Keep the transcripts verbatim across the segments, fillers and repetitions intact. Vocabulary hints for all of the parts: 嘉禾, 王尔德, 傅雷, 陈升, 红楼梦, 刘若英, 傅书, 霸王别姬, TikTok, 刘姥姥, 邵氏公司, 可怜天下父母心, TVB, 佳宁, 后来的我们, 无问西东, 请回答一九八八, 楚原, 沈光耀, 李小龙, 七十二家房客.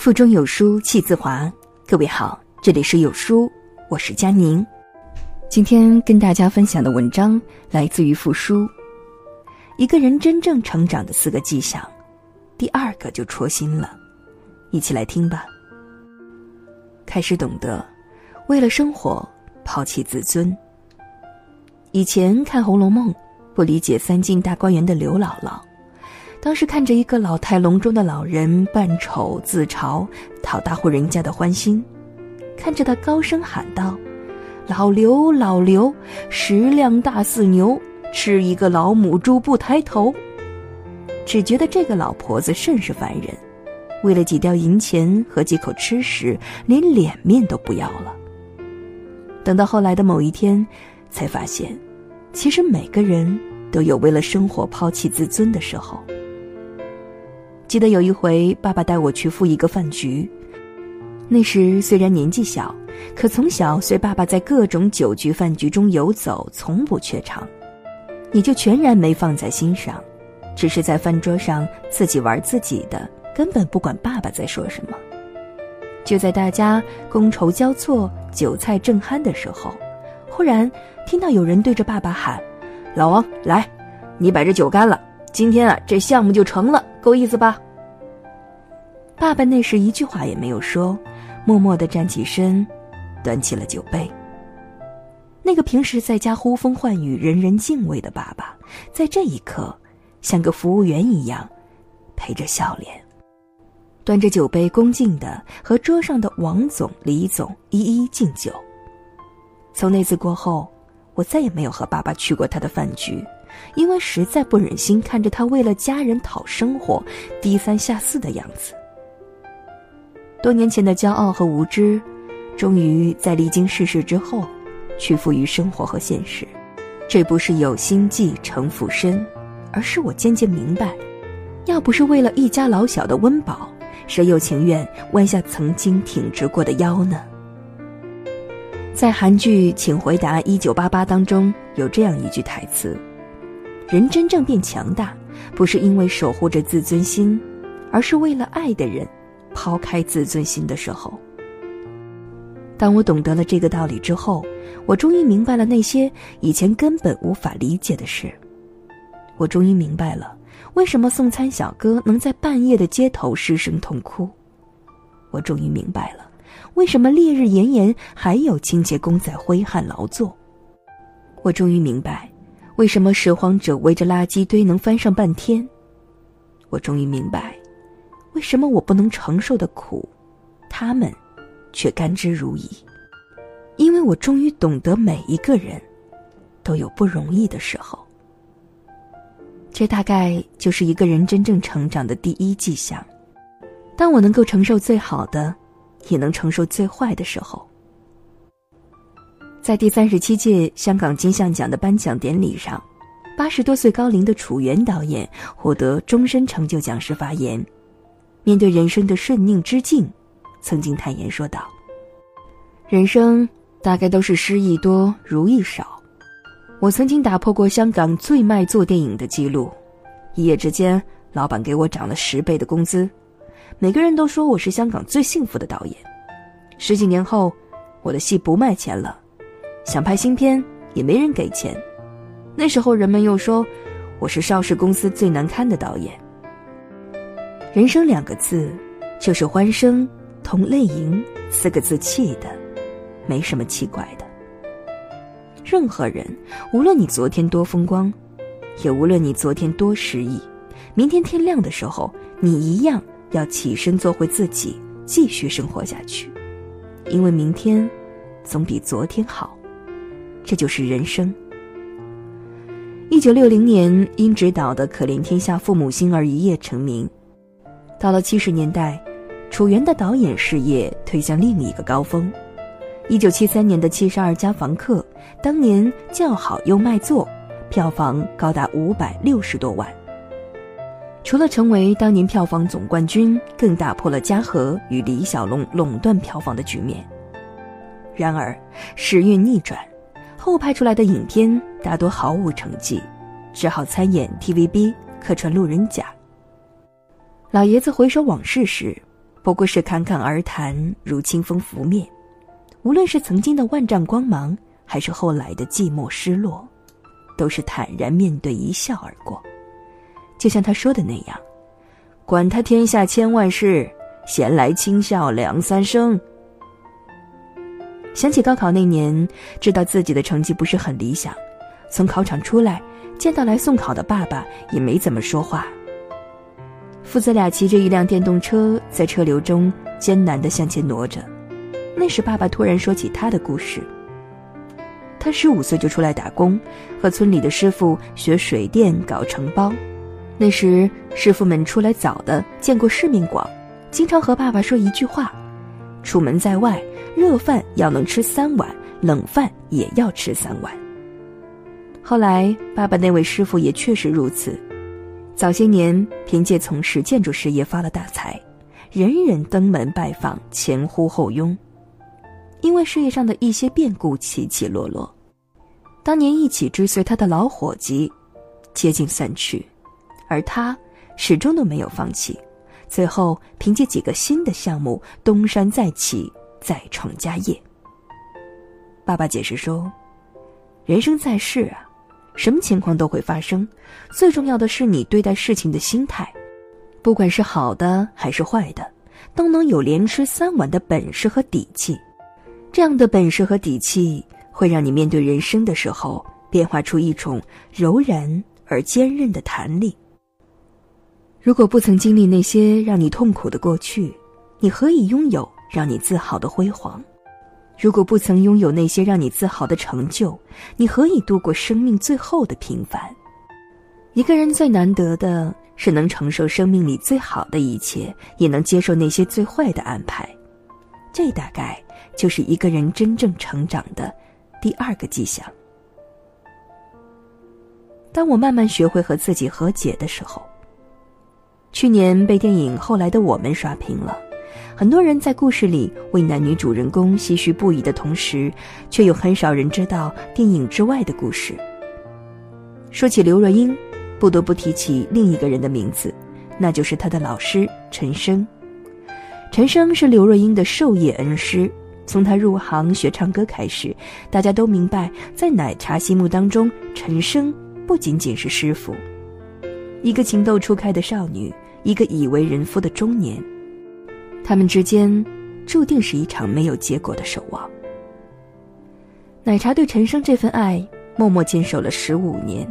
腹中有书气自华。各位好，这里是有书，我是佳宁。今天跟大家分享的文章来自于傅书，一个人真正成长的四个迹象，第二个就戳心了，一起来听吧。开始懂得为了生活抛弃自尊。以前看《红楼梦》，不理解三进大观园的刘姥姥，当时看着一个老态龙钟的老人扮丑自嘲，讨大户人家的欢心，看着他高声喊道：“老刘，老刘，十辆大似牛，吃一个老母猪不抬头。”只觉得这个老婆子甚是烦人，为了几吊银钱和几口吃食，连脸面都不要了。等到后来的某一天，才发现，其实每个人都有为了生活抛弃自尊的时候。记得有一回，爸爸带我去赴一个饭局，那时虽然年纪小，可从小随爸爸在各种酒局饭局中游走，从不怯场，也就全然没放在心上，只是在饭桌上自己玩自己的，根本不管爸爸在说什么。就在大家觥筹交错，酒菜正酣的时候，忽然听到有人对着爸爸喊：“老王，来，你把这酒干了，今天啊，这项目就成了，够意思吧？”爸爸那时一句话也没有说，默默地站起身，端起了酒杯。那个平时在家呼风唤雨、人人敬畏的爸爸，在这一刻，像个服务员一样，陪着笑脸，端着酒杯恭敬地和桌上的王总、李总一一敬酒。从那次过后，我再也没有和爸爸去过他的饭局，因为实在不忍心看着他为了家人讨生活低三下四的样子。多年前的骄傲和无知，终于在历经世事之后屈服于生活和现实。这不是有心计成浮身，而是我渐渐明白，要不是为了一家老小的温饱，谁又情愿弯下曾经挺直过的腰呢？在韩剧《请回答一九八八》当中，有这样一句台词：“人真正变强大，不是因为守护着自尊心，而是为了爱的人抛开自尊心的时候。”当我懂得了这个道理之后，我终于明白了那些以前根本无法理解的事。我终于明白了为什么送餐小哥能在半夜的街头失声痛哭。我终于明白了为什么烈日炎炎还有清洁工在挥汗劳作。我终于明白为什么拾荒者围着垃圾堆能翻上半天。我终于明白为什么我不能承受的苦，他们却甘之如饴。因为我终于懂得每一个人都有不容易的时候。这大概就是一个人真正成长的第一迹象。当我能够承受最好的，也能承受最坏的时候。在第三十七届香港金像奖的颁奖典礼上，八十多岁高龄的楚原导演获得终身成就奖时发言，面对人生的顺逆之境，曾经坦言说道：“人生大概都是失意多，如意少。我曾经打破过香港最卖座电影的记录，一夜之间，老板给我涨了十倍的工资。每个人都说我是香港最幸福的导演。十几年后，我的戏不卖钱了，想拍新片也没人给钱。那时候人们又说我是邵氏公司最难堪的导演。”人生两个字，就是欢声同泪盈四个字气的，没什么奇怪的。任何人，无论你昨天多风光，也无论你昨天多失意，明天天亮的时候，你一样要起身做回自己，继续生活下去，因为明天总比昨天好。这就是人生。一九六零年因执导的《可怜天下父母心》而一夜成名。到了七十年代，楚原的导演事业推向另一个高峰。一九七三年的《七十二家房客》当年叫好又卖座，票房高达五百六十多万。除了成为当年票房总冠军，更打破了嘉禾与李小龙垄断票房的局面。然而时运逆转后，拍出来的影片大多毫无成绩，只好参演 T V B 客串路人甲。老爷子回首往事时，不过是侃侃而谈，如清风拂面。无论是曾经的万丈光芒，还是后来的寂寞失落，都是坦然面对，一笑而过。就像他说的那样，管他天下千万事，闲来轻笑两三声。想起高考那年，知道自己的成绩不是很理想，从考场出来，见到来送考的爸爸，也没怎么说话。父子俩骑着一辆电动车，在车流中艰难地向前挪着。那时爸爸突然说起他的故事。他十五岁就出来打工，和村里的师傅学水电搞承包。那时师傅们出来早的，见过世面广，经常和爸爸说一句话：出门在外，热饭要能吃三碗，冷饭也要吃三碗。后来爸爸那位师傅也确实如此，早些年凭借从事建筑事业发了大财，人人登门拜访，前呼后拥。因为事业上的一些变故起起落落，当年一起追随他的老伙计接近散去，而他始终都没有放弃，最后凭借几个新的项目东山再起，再创家业。爸爸解释说，人生在世啊，什么情况都会发生，最重要的是你对待事情的心态，不管是好的还是坏的，都能有连吃三碗的本事和底气。这样的本事和底气，会让你面对人生的时候，变化出一种柔然而坚韧的弹力。如果不曾经历那些让你痛苦的过去，你何以拥有让你自豪的辉煌？如果不曾拥有那些让你自豪的成就，你何以度过生命最后的平凡？一个人最难得的是能承受生命里最好的一切，也能接受那些最坏的安排。这大概就是一个人真正成长的第二个迹象。当我慢慢学会和自己和解的时候，去年被电影《后来的我们》刷屏了，很多人在故事里为男女主人公唏嘘不已的同时，却有很少人知道电影之外的故事。说起刘若英，不得不提起另一个人的名字，那就是她的老师陈升。陈升是刘若英的授业恩师，从她入行学唱歌开始，大家都明白，在奶茶心目当中，陈升不仅仅是师傅。一个情窦初开的少女，一个已为人夫的中年，他们之间注定是一场没有结果的守望。奶茶对陈升这份爱默默坚守了十五年，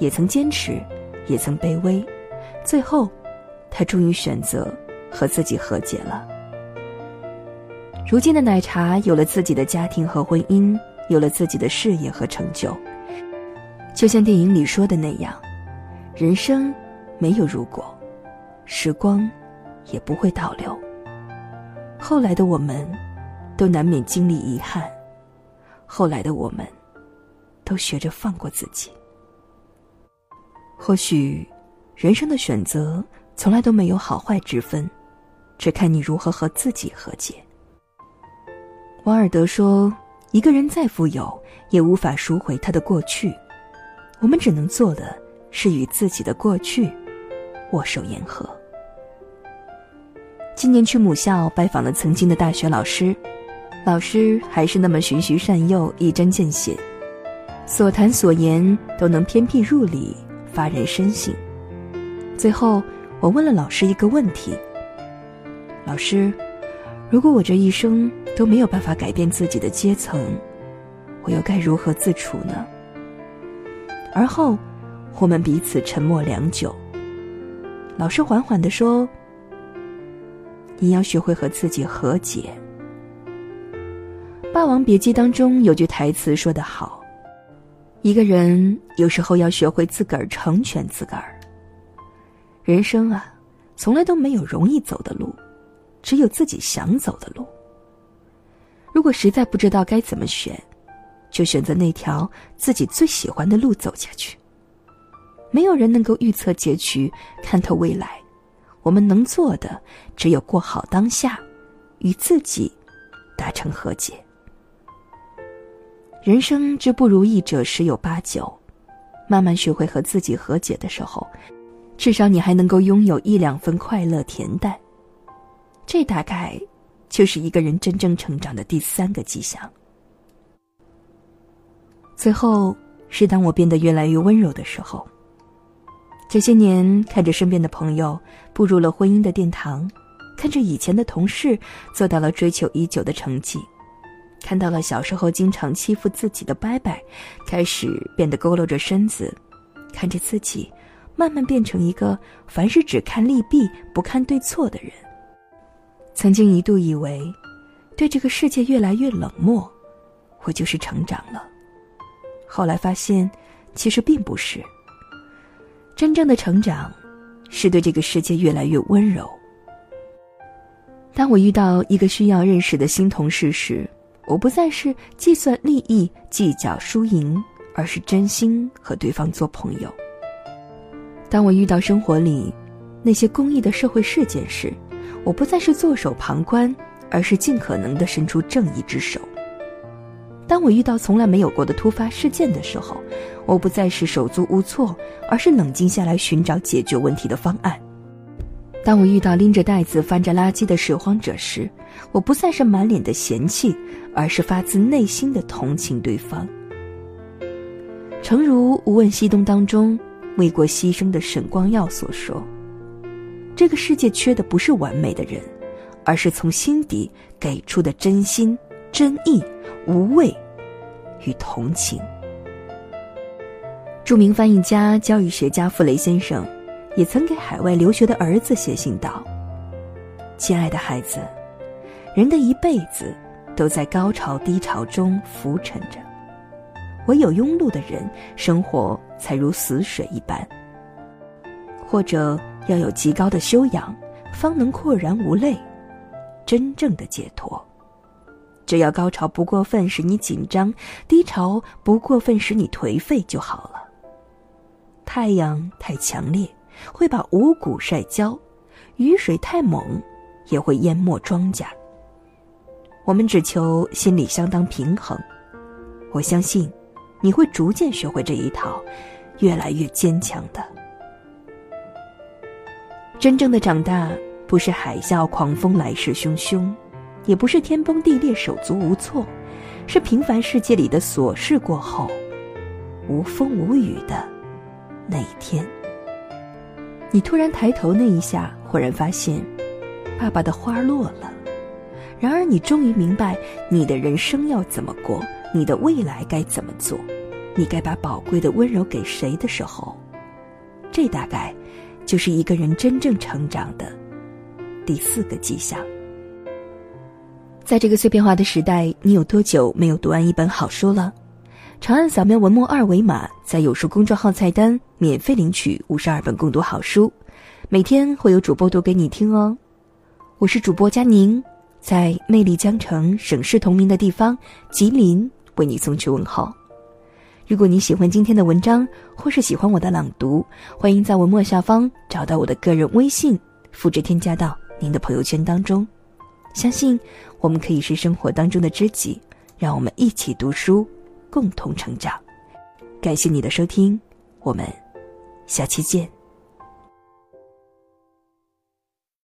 也曾坚持，也曾卑微，最后她终于选择和自己和解了。如今的奶茶有了自己的家庭和婚姻，有了自己的事业和成就。就像电影里说的那样，人生没有如果，时光也不会倒流。后来的我们都难免经历遗憾，后来的我们都学着放过自己。或许人生的选择从来都没有好坏之分，只看你如何和自己和解。王尔德说，一个人再富有也无法赎回他的过去，我们只能做的是与自己的过去握手言和。今年去母校拜访了曾经的大学老师，老师还是那么循循善诱，一针见血，所谈所言都能偏僻入理，发人深省。最后我问了老师一个问题，老师，如果我这一生都没有办法改变自己的阶层，我又该如何自处呢？而后我们彼此沉默良久，老师缓缓地说，你要学会和自己和解。《霸王别姬》当中有句台词说得好，一个人有时候要学会自个儿成全自个儿。人生啊，从来都没有容易走的路，只有自己想走的路。如果实在不知道该怎么选，就选择那条自己最喜欢的路走下去。没有人能够预测结局，看透未来，我们能做的只有过好当下，与自己达成和解。人生之不如意者十有八九，慢慢学会和自己和解的时候，至少你还能够拥有一两分快乐恬淡。这大概就是一个人真正成长的第三个迹象。最后是当我变得越来越温柔的时候。这些年看着身边的朋友步入了婚姻的殿堂，看着以前的同事做到了追求已久的成绩，看到了小时候经常欺负自己的伯伯开始变得佝偻着身子，看着自己慢慢变成一个凡事只看利弊不看对错的人。曾经一度以为对这个世界越来越冷漠我就是成长了，后来发现其实并不是。真正的成长是对这个世界越来越温柔。当我遇到一个需要认识的新同事时，我不再是计算利益计较输赢，而是真心和对方做朋友。当我遇到生活里那些公益的社会事件时，我不再是坐守旁观，而是尽可能地伸出正义之手。当我遇到从来没有过的突发事件的时候，我不再是手足无措，而是冷静下来寻找解决问题的方案。当我遇到拎着袋子翻着垃圾的拾荒者时，我不再是满脸的嫌弃，而是发自内心的同情对方。诚如《无问西东》当中为国牺牲的沈光耀所说，这个世界缺的不是完美的人，而是从心底给出的真心、真意、无畏与同情。著名翻译家、教育学家傅雷先生也曾给海外留学的儿子写信道：亲爱的孩子，人的一辈子都在高潮低潮中浮沉着，唯有庸碌的人生活才如死水一般，或者要有极高的修养方能阔然无累，真正的解脱。只要高潮不过分使你紧张，低潮不过分使你颓废就好了。太阳太强烈会把五谷晒焦，雨水太猛也会淹没庄稼。我们只求心理相当平衡，我相信你会逐渐学会这一套，越来越坚强的。真正的长大不是海啸狂风来势汹汹，也不是天崩地裂手足无措，是平凡世界里的琐事过后无风无雨的那一天，你突然抬头那一下，忽然发现爸爸的花落了。然而你终于明白你的人生要怎么过，你的未来该怎么做，你该把宝贵的温柔给谁的时候，这大概就是一个人真正成长的第四个迹象。在这个碎片化的时代，你有多久没有读完一本好书了？长按扫描文末二维码，在有书公众号菜单免费领取五十二本共读好书，每天会有主播读给你听哦。我是主播佳宁，在魅力江城省市同名的地方吉林为你送去问候。如果你喜欢今天的文章，或是喜欢我的朗读，欢迎在文末下方找到我的个人微信，复制添加到您的朋友圈当中。相信我们可以是生活当中的知己，让我们一起读书，共同成长。感谢你的收听，我们下期见。